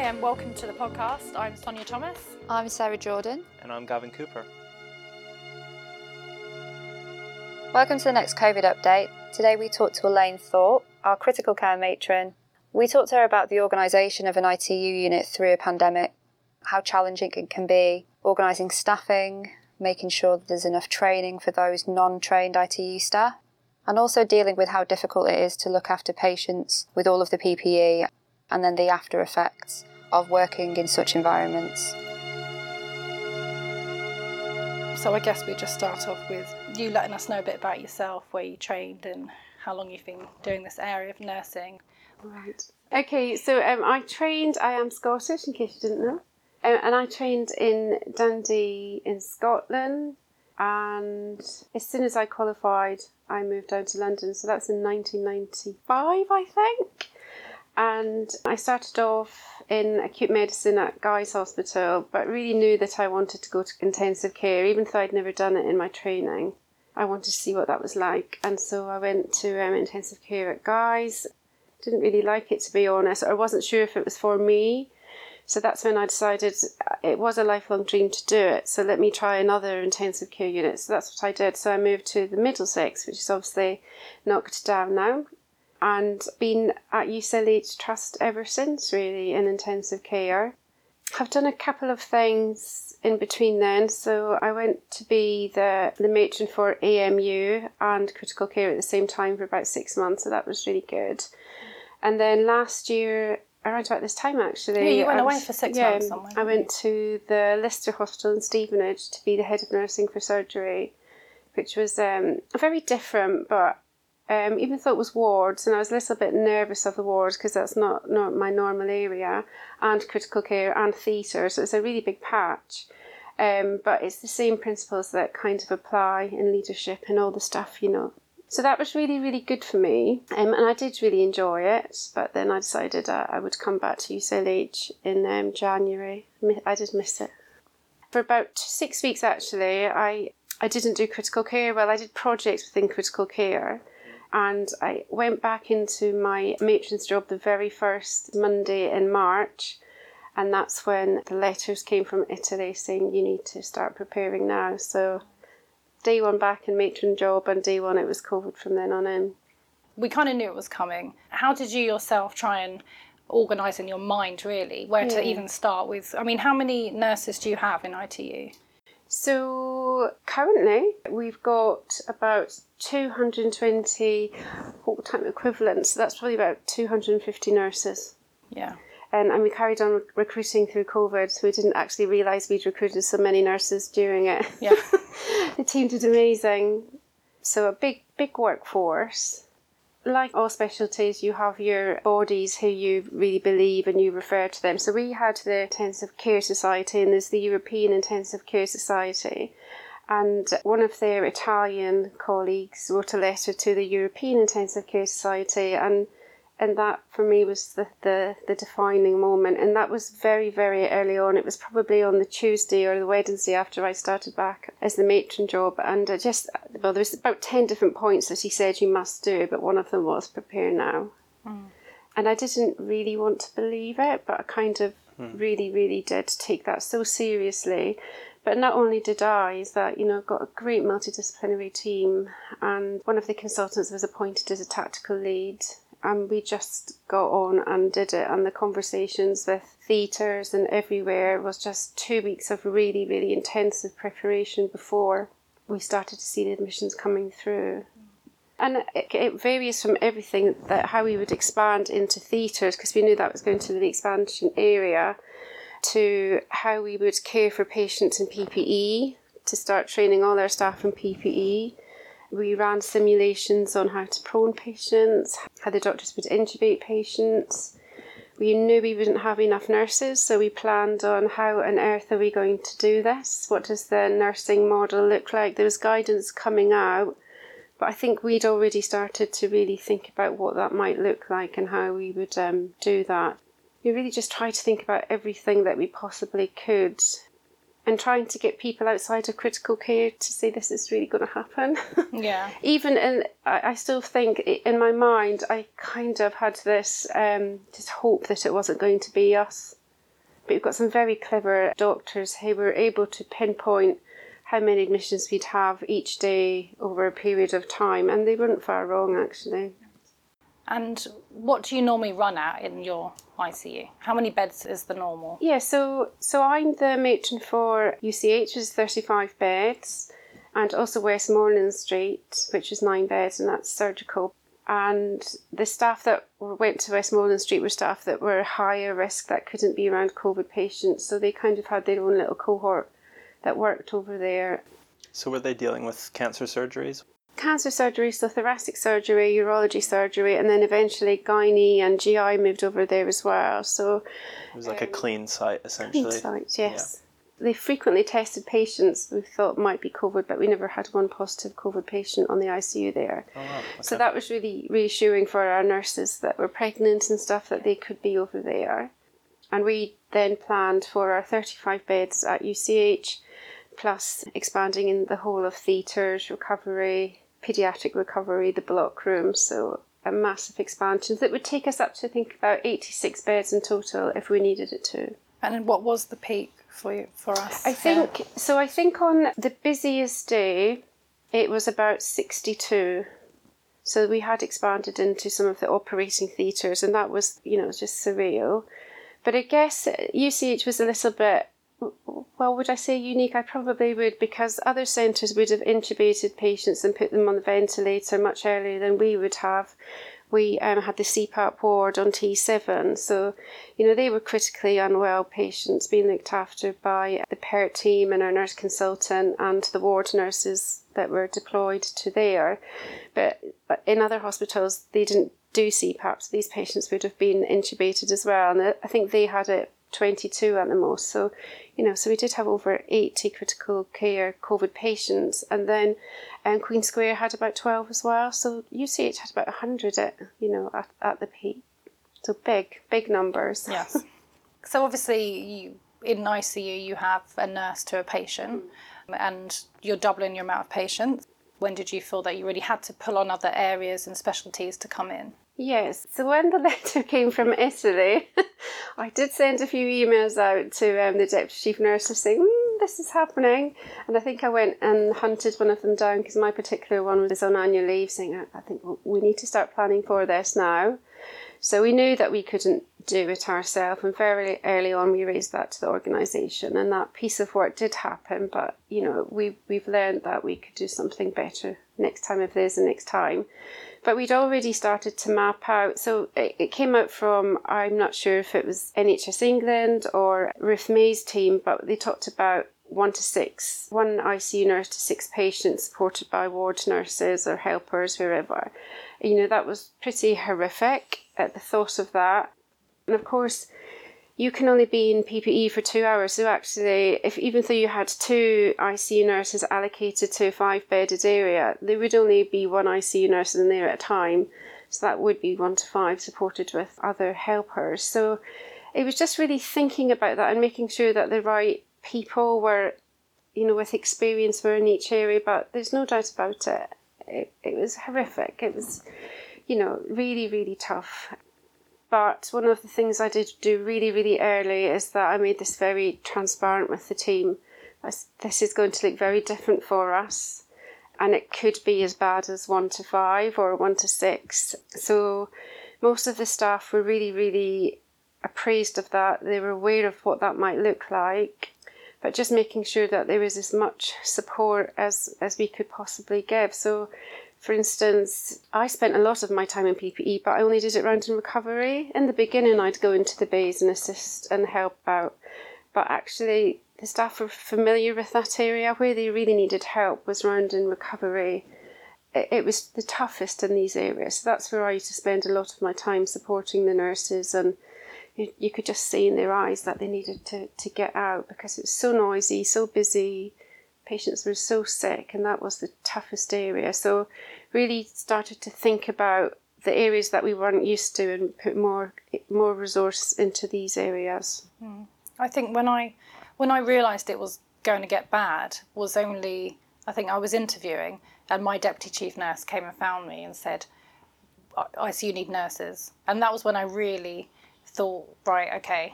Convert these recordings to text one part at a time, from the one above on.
Hi and welcome to the podcast. I'm Sonia Thomas. I'm Sarah Jordan. And I'm Gavin Cooper. Welcome to the next COVID update. Today we talked to Elaine Thorpe, our critical care matron. We talked to her about the organisation of an ITU unit through a pandemic, how challenging it can be, organising staffing, making sure that there's enough training for those non-trained ITU staff, and also dealing with how difficult it is to look after patients with all of the PPE and then the after effects of working in such environments. So I guess we just start off with you letting us know a bit about yourself, where you trained and how long you've been doing this area of nursing. Right. Okay, so I am Scottish, in case you didn't know, and I trained in Dundee in Scotland, and as soon as I qualified, I moved down to London, so that's in 1995, I think. And I started off in acute medicine at Guy's Hospital, but really knew that I wanted to go to intensive care, even though I'd never done it in my training. I wanted to see what that was like. And so I went to intensive care at Guy's. Didn't really like it, to be honest. I wasn't sure if it was for me. So that's when I decided it was a lifelong dream to do it. So let me try another intensive care unit. So that's what I did. So I moved to the Middlesex, which is obviously knocked down now, and been at UCLH Trust ever since, really, in intensive care. I've done a couple of things in between then, so I went to be the matron for AMU and critical care at the same time for about 6 months, so that was really good. And then last year, around about this time actually... Yeah, you went away for 6 months somewhere. I went to the Lister Hospital in Stevenage to be the head of nursing for surgery, which was very different, but even though it was wards, and I was a little bit nervous of the wards because that's not my normal area, and critical care and theatre, so it's a really big patch. But it's the same principles that kind of apply in leadership and all the stuff, you know. So that was really, really good for me, and I did really enjoy it, but then I decided I would come back to UCLH in January. I did miss it. For about 6 weeks, actually, I didn't do critical care. Well, I did projects within critical care, and I went back into my matron's job the very first Monday in March, and that's when the letters came from Italy saying you need to start preparing now. So day one back in matron job, and day one it was COVID from then on in. We kind of knew it was coming. How did you yourself try and organise in your mind, really, where to even start with? I mean, how many nurses do you have in ITU? So currently we've got about 220 full-time equivalents, so that's probably about 250 nurses. Yeah. And we carried on recruiting through COVID, so we didn't actually realise we'd recruited so many nurses during it. Yeah. The team did amazing. So a big workforce. Like all specialties, you have your bodies who you really believe and you refer to them. So we had the Intensive Care Society, and there's the European Intensive Care Society. And one of their Italian colleagues wrote a letter to the European Intensive Care Society, and that for me was the defining moment. And that was very, very early on. It was probably on the Tuesday or the Wednesday after I started back as the matron job. And there was about 10 different points that he said you must do, but one of them was prepare now. Mm. And I didn't really want to believe it, but I kind of really, really did take that so seriously. But not only did I, is that, you know, I've got a great multidisciplinary team, and one of the consultants was appointed as a tactical lead, and we just got on and did it. And the conversations with theatres and everywhere was just 2 weeks of really, really intensive preparation before we started to see the admissions coming through. And it varies from everything, that how we would expand into theatres, because we knew that was going to be the expansion area, to how we would care for patients in PPE, to start training all our staff in PPE. We ran simulations on how to prone patients, how the doctors would intubate patients. We knew we wouldn't have enough nurses, so we planned on how on earth are we going to do this? What does the nursing model look like? There was guidance coming out, but I think we'd already started to really think about what that might look like and how we would do that. We really just tried to think about everything that we possibly could, and trying to get people outside of critical care to say this is really going to happen. Yeah. I still think in my mind I kind of had this just hope that it wasn't going to be us. But we've got some very clever doctors who were able to pinpoint how many admissions we'd have each day over a period of time, and they weren't far wrong actually. And what do you normally run at in your ICU? How many beds is the normal? Yeah, so I'm the matron for UCH, which is 35 beds, and also Westmoreland Street, which is 9 beds, and that's surgical. And the staff that went to Westmoreland Street were staff that were higher risk, that couldn't be around COVID patients, so they kind of had their own little cohort that worked over there. So were they dealing with cancer surgeries? Cancer surgery, so thoracic surgery, urology surgery, and then eventually gynae and GI moved over there as well. So it was like a clean site, essentially. Clean site, yes. Yeah. They frequently tested patients we thought might be COVID, but we never had one positive COVID patient on the ICU there. Oh, wow. Okay. So that was really reassuring for our nurses that were pregnant and stuff, that they could be over there. And we then planned for our 35 beds at UCH, plus expanding in the whole of theatres, recovery, paediatric recovery, the block room, so a massive expansion that would take us up to, I think, about 86 beds in total if we needed it to. And what was the peak for us? I think on the busiest day it was about 62. So we had expanded into some of the operating theatres, and that was, you know, just surreal. But I guess UCH was a little bit, well, would I say unique? I probably would, because other centres would have intubated patients and put them on the ventilator much earlier than we would have. We had the CPAP ward on T7, so, you know, they were critically unwell patients being looked after by the PERT team and our nurse consultant and the ward nurses that were deployed to there. But in other hospitals, they didn't do CPAP, so these patients would have been intubated as well, and I think they had it 22 at the most. So, you know, so we did have over 80 critical care COVID patients, and then Queen Square had about 12 as well. So UCH had about 100 at the peak. So big numbers. Yes. So obviously in ICU you have a nurse to a patient, and you're doubling your amount of patients. When did you feel that you really had to pull on other areas and specialties to come in? Yes, so when the letter came from Italy, I did send a few emails out to the Deputy Chief Nurse saying, this is happening. And I think I went and hunted one of them down, because my particular one was on annual leave, saying, I think we need to start planning for this now. So we knew that we couldn't do it ourselves, and very early on we raised that to the organisation, and that piece of work did happen. But, you know, we've learned that we could do something better next time if there's a next time. But we'd already started to map out, so it came out from, I'm not sure if it was NHS England or Ruth May's team, but they talked about 1 to 6, one ICU nurse to 6 patients supported by ward nurses or helpers, whoever. You know, that was pretty horrific at the thought of that. And of course, you can only be in PPE for 2 hours. So actually, even though you had 2 ICU nurses allocated to a 5-bedded area, there would only be one ICU nurse in there at a time. So that would be 1 to 5 supported with other helpers. So it was just really thinking about that and making sure that the right people were, you know, with experience were in each area. But there's no doubt about it. It was horrific. It was, you know, really, really tough. But one of the things I did do really, really early is that I made this very transparent with the team. This is going to look very different for us, and it could be as bad as 1 to 5 or 1 to 6. So most of the staff were really, really appraised of that. They were aware of what that might look like, but just making sure that there was as much support as we could possibly give. So, for instance, I spent a lot of my time in PPE, but I only did it round in recovery. In the beginning, I'd go into the bays and assist and help out. But actually, the staff were familiar with that area. Where they really needed help was round in recovery. It was the toughest in these areas. So that's where I used to spend a lot of my time supporting the nurses. And you could just see in their eyes that they needed to get out, because it was so noisy, so busy. Patients were so sick, and that was the toughest area. So really started to think about the areas that we weren't used to and put more resource into these areas. I think when I realised it was going to get bad was only, I think I was interviewing, and my deputy chief nurse came and found me and said, I see you need nurses. And that was when I really thought, right, okay,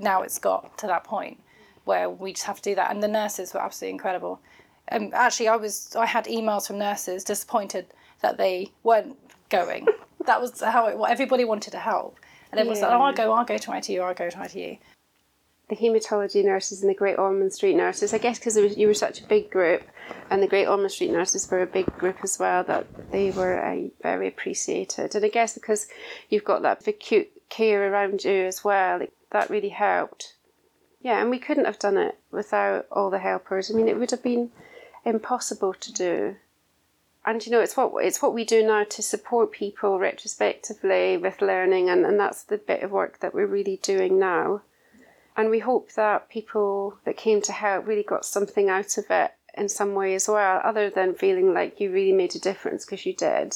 now it's got to that point where we just have to do that. And the nurses were absolutely incredible. Actually, I had emails from nurses disappointed that they weren't going. That was how everybody wanted to help. And everyone said, oh, I'll go to ITU, I'll go to ITU. The haematology nurses and the Great Ormond Street nurses, I guess because you were such a big group, and the Great Ormond Street nurses were a big group as well, that they were very appreciated. And I guess because you've got that acute care around you as well, that really helped. Yeah, and we couldn't have done it without all the helpers. I mean, it would have been impossible to do. And, you know, it's what we do now to support people retrospectively with learning, and that's the bit of work that we're really doing now. And we hope that people that came to help really got something out of it in some way as well, other than feeling like you really made a difference, because you did.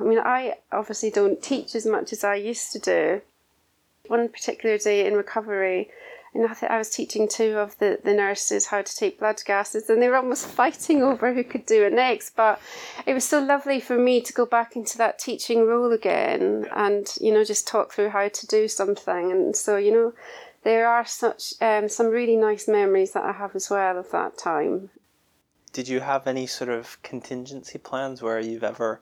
I mean, I obviously don't teach as much as I used to do. One particular day in recovery, and I was teaching two of the nurses how to take blood gases, and they were almost fighting over who could do it next. But it was so lovely for me to go back into that teaching role again and, you know, just talk through how to do something. And so, you know, there are such some really nice memories that I have as well of that time. Did you have any sort of contingency plans where you've ever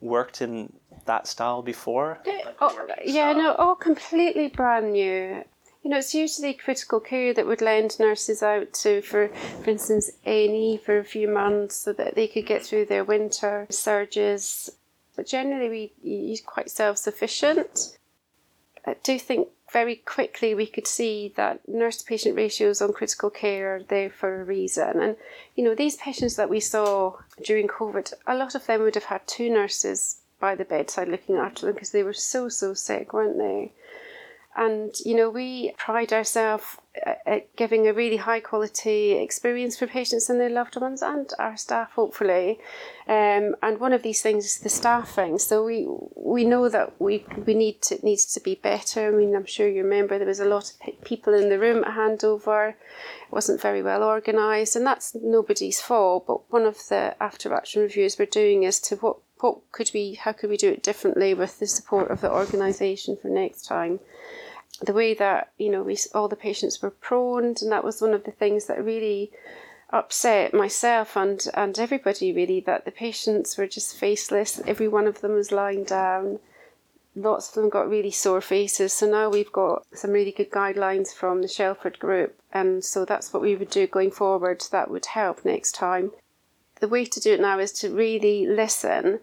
worked in that style before? All completely brand new. You know, it's usually critical care that would lend nurses out to, for instance, A&E for a few months so that they could get through their winter surges. But generally, we're quite self-sufficient. I do think very quickly we could see that nurse-patient ratios on critical care are there for a reason. And, you know, these patients that we saw during COVID, a lot of them would have had two nurses by the bedside looking after them because they were so sick, weren't they? And, you know, we pride ourselves at giving a really high quality experience for patients and their loved ones and our staff, hopefully. And one of these things is the staffing. So we know that we need to, it needs to be better. I mean, I'm sure you remember there was a lot of people in the room at handover. It wasn't very well organised, and that's nobody's fault. But one of the after action reviews we're doing is to how could we do it differently with the support of the organisation for next time. The way that, you know, all the patients were proned, and that was one of the things that really upset myself and everybody really, that the patients were just faceless. Every one of them was lying down. Lots of them got really sore faces. So now we've got some really good guidelines from the Shelford group, and so that's what we would do going forward. That would help next time. The way to do it now is to really listen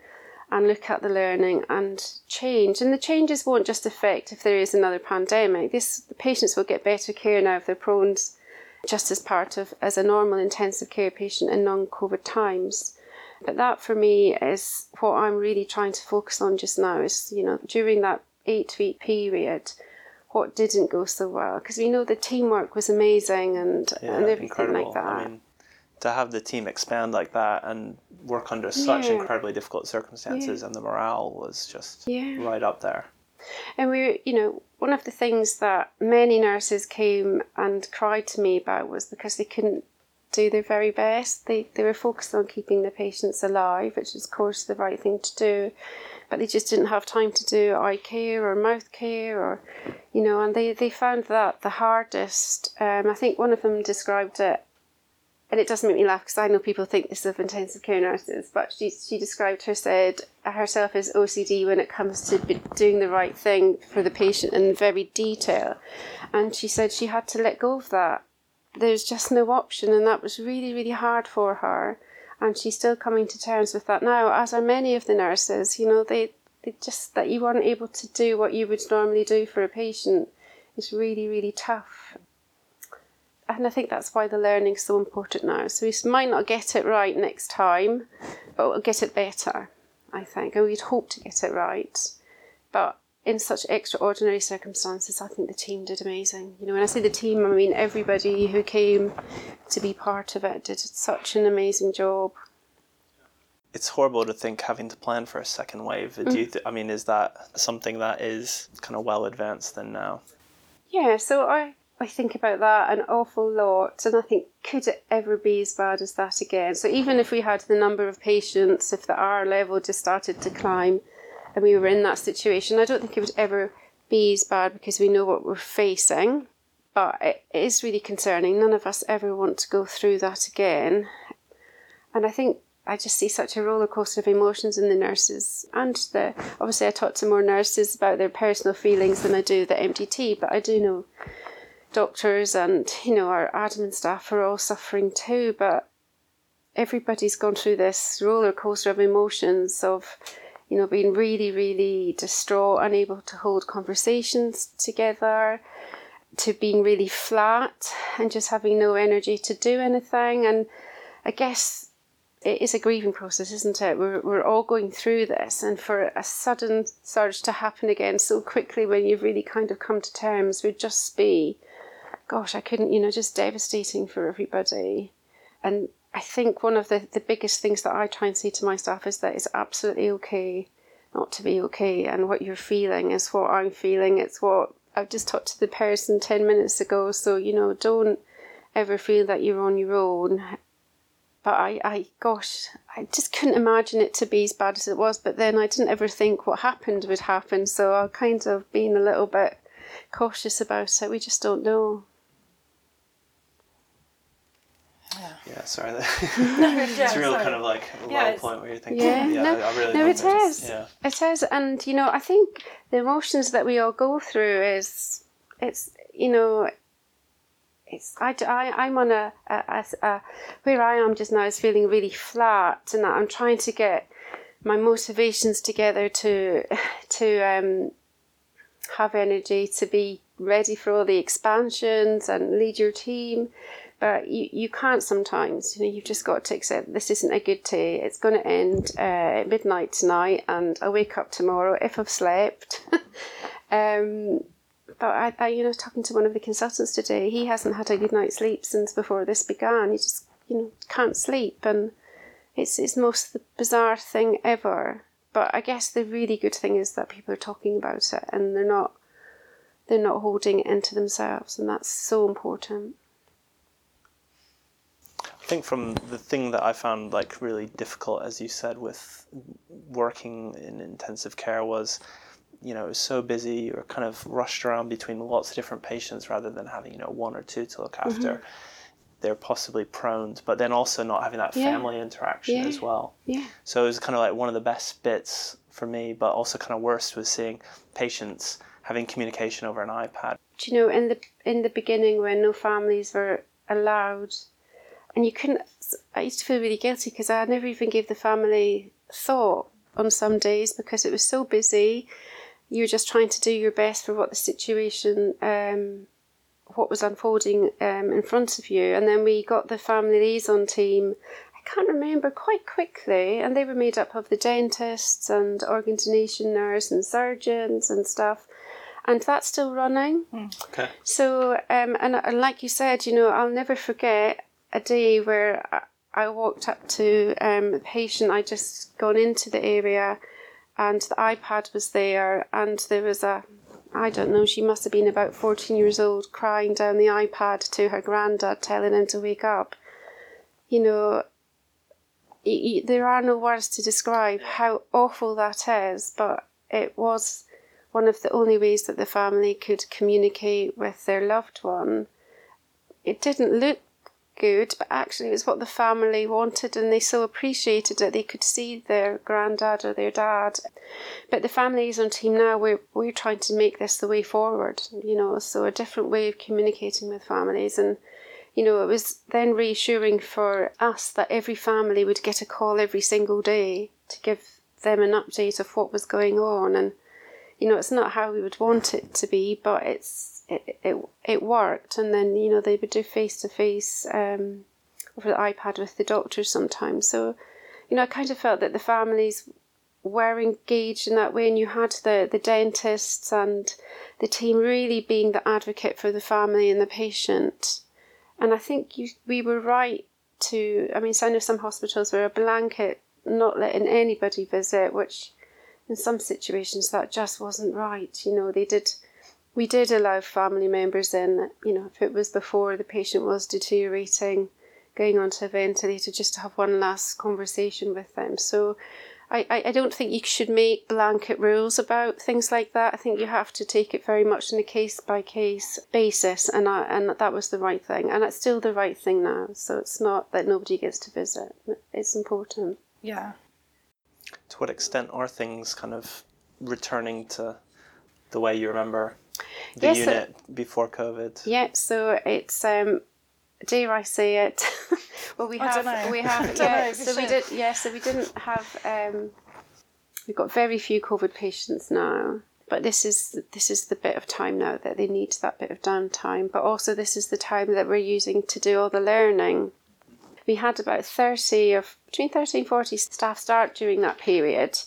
and look at the learning and change. And the changes won't just affect if there is another pandemic. The patients will get better care now if they're proned, just as part of as a normal intensive care patient in non-COVID times. But that for me is what I'm really trying to focus on just now, is, you know, during that 8-week period, what didn't go so well. Because we know the teamwork was amazing and everything incredible. Like that. I mean, to have the team expand like that and work under such incredibly difficult circumstances, and the morale was just right up there. And we, you know, one of the things that many nurses came and cried to me about was because they couldn't do their very best. They were focused on keeping the patients alive, which is of course the right thing to do, but they just didn't have time to do eye care or mouth care, or, you know, and they found that the hardest. I think one of them described it, and it doesn't make me laugh because I know people think this of intensive care nurses, but she described herself as OCD when it comes to doing the right thing for the patient in very detail. And she said she had to let go of that. There's just no option, and that was really, really hard for her. And she's still coming to terms with that now, as are many of the nurses. You know, they just, that you weren't able to do what you would normally do for a patient is really, really tough. And I think that's why the learning is so important now. So we might not get it right next time, but we'll get it better, I think. And we'd hope to get it right. But in such extraordinary circumstances, I think the team did amazing. You know, when I say the team, I mean everybody who came to be part of it did such an amazing job. It's horrible to think having to plan for a second wave. Do you is that something that is kind of well advanced then now? Yeah, so I think about that an awful lot, and I think, could it ever be as bad as that again? So even if we had the number of patients, if the R level just started to climb and we were in that situation, I don't think it would ever be as bad because we know what we're facing, but it is really concerning. None of us ever want to go through that again. And I think I just see such a roller coaster of emotions in the nurses, and the obviously I talk to more nurses about their personal feelings than I do the MDT, but I do know doctors and, you know, our admin staff are all suffering too, but everybody's gone through this roller coaster of emotions of, you know, being really, really distraught, unable to hold conversations together, to being really flat and just having no energy to do anything. And I guess it is a grieving process, isn't it? We're all going through this, and for a sudden surge to happen again so quickly when you've really kind of come to terms would just be, gosh, I couldn't, you know, just devastating for everybody. And I think one of the biggest things that I try and say to my staff is that it's absolutely okay not to be okay, and what you're feeling is what I'm feeling. It's what I've just talked to the person 10 minutes ago, so, you know, don't ever feel that you're on your own. But I just couldn't imagine it to be as bad as it was, but then I didn't ever think what happened would happen, so I've kind of been a little bit cautious about it. We just don't know. Yeah, sorry. It's a real kind of like a low point where you're thinking, it is. And, you know, I think the emotions that we all go through is, it's, you know, it's, I'm on a where I am just now is feeling really flat, and I'm trying to get my motivations together to have energy to be ready for all the expansions and lead your team. But you can't sometimes, you know, you've just got to accept this isn't a good day. It's going to end at midnight tonight, and I'll wake up tomorrow if I've slept. But I, you know, talking to one of the consultants today, he hasn't had a good night's sleep since before this began. He just, you know, can't sleep, and it's most the bizarre thing ever. But I guess the really good thing is that people are talking about it, and they're not holding it into themselves, and that's so important. I think from the thing that I found like really difficult, as you said, with working in intensive care was, you know, it was so busy, you were kind of rushed around between lots of different patients rather than having, you know, one or two to look after. Mm-hmm. They're possibly prone, but then also not having that family interaction as well. Yeah. So it was kind of like one of the best bits for me, but also kind of worst was seeing patients having communication over an iPad. Do you know, in the beginning when no families were allowed, and you couldn't, I used to feel really guilty because I never even gave the family thought on some days because it was so busy. You were just trying to do your best for what the situation, what was unfolding in front of you. And then we got the family liaison team, I can't remember, quite quickly. And they were made up of the dentists and organ donation nurse and surgeons and stuff. And that's still running. Okay. So, and like you said, you know, I'll never forget a day where I walked up to a patient. I'd just gone into the area and the iPad was there, and there was a, I don't know, she must have been about 14 years old crying down the iPad to her granddad telling him to wake up. You know, there are no words to describe how awful that is, but it was one of the only ways that the family could communicate with their loved one. It didn't look good, but actually it was what the family wanted, and they so appreciated that they could see their granddad or their dad. But the families on team now, we're trying to make this the way forward, you know, so a different way of communicating with families. And, you know, it was then reassuring for us that every family would get a call every single day to give them an update of what was going on. And, you know, it's not how we would want it to be, but it worked. And then, you know, they would do face-to-face over the iPad with the doctors sometimes. So, you know, I kind of felt that the families were engaged in that way, and you had the dentists and the team really being the advocate for the family and the patient. And I think we were right to, I mean, so I know some hospitals were a blanket, not letting anybody visit, which in some situations that just wasn't right. You know, we did allow family members in, you know, if it was before the patient was deteriorating, going on to a ventilator, just to have one last conversation with them. So I don't think you should make blanket rules about things like that. I think you have to take it very much on a case-by-case basis, and that was the right thing. And it's still the right thing now, so it's not that nobody gets to visit. It's important. Yeah. To what extent are things kind of returning to the way you remember the unit before COVID? Yeah, so it's... dare I say it? Well, we have. Yeah, so we did. Yeah, so we didn't have. We've got very few COVID patients now, but this is the bit of time now that they need that bit of downtime. But also, this is the time that we're using to do all the learning. We had about 30 and 40 staff start during that period,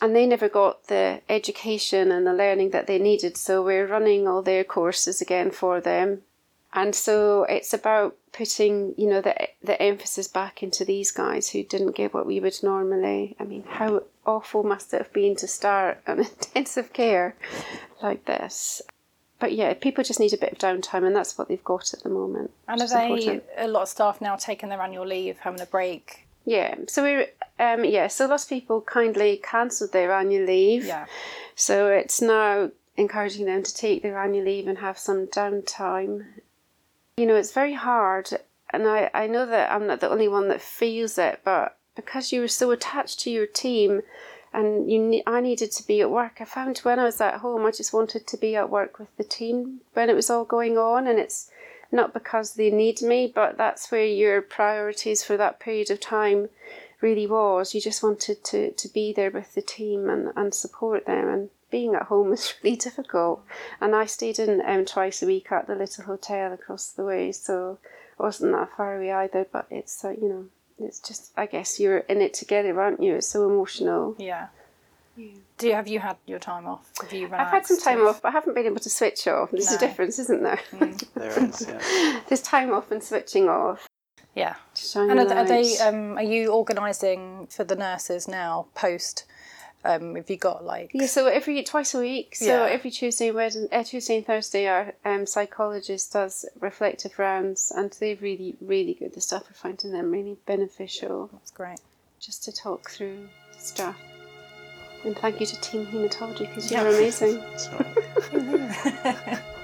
and they never got the education and the learning that they needed. So we're running all their courses again for them. And so it's about putting, you know, the emphasis back into these guys who didn't get what we would normally. I mean, how awful must it have been to start on intensive care like this? But yeah, people just need a bit of downtime, and that's what they've got at the moment. And are a lot of staff now taking their annual leave, having a break? Yeah, so we're so lots of people kindly cancelled their annual leave. Yeah. So it's now encouraging them to take their annual leave and have some downtime. You know, it's very hard, and I know that I'm not the only one that feels it, but because you were so attached to your team and I needed to be at work, I found when I was at home I just wanted to be at work with the team when it was all going on, and it's not because they need me, but that's where your priorities for that period of time really was. You just wanted to be there with the team and support them, and being at home was really difficult. And I stayed in twice a week at the Lister Hotel across the way, so it wasn't that far away either, but it's, you know, it's just, I guess you're in it together, aren't you? It's so emotional. Yeah. Yeah. Have you had your time off? I've had some time off, but I haven't been able to switch off. There's a difference, isn't there? Mm. There is, yeah. There's time off and switching off. Yeah. And are you organising for the nurses now post... have you got like... Yeah, so twice a week. So every Tuesday and Thursday our psychologist does reflective rounds, and they're really, really good. The staff are finding them really beneficial. That's great. Just to talk through stuff. And thank you to Team Haematology because you're amazing. Sorry.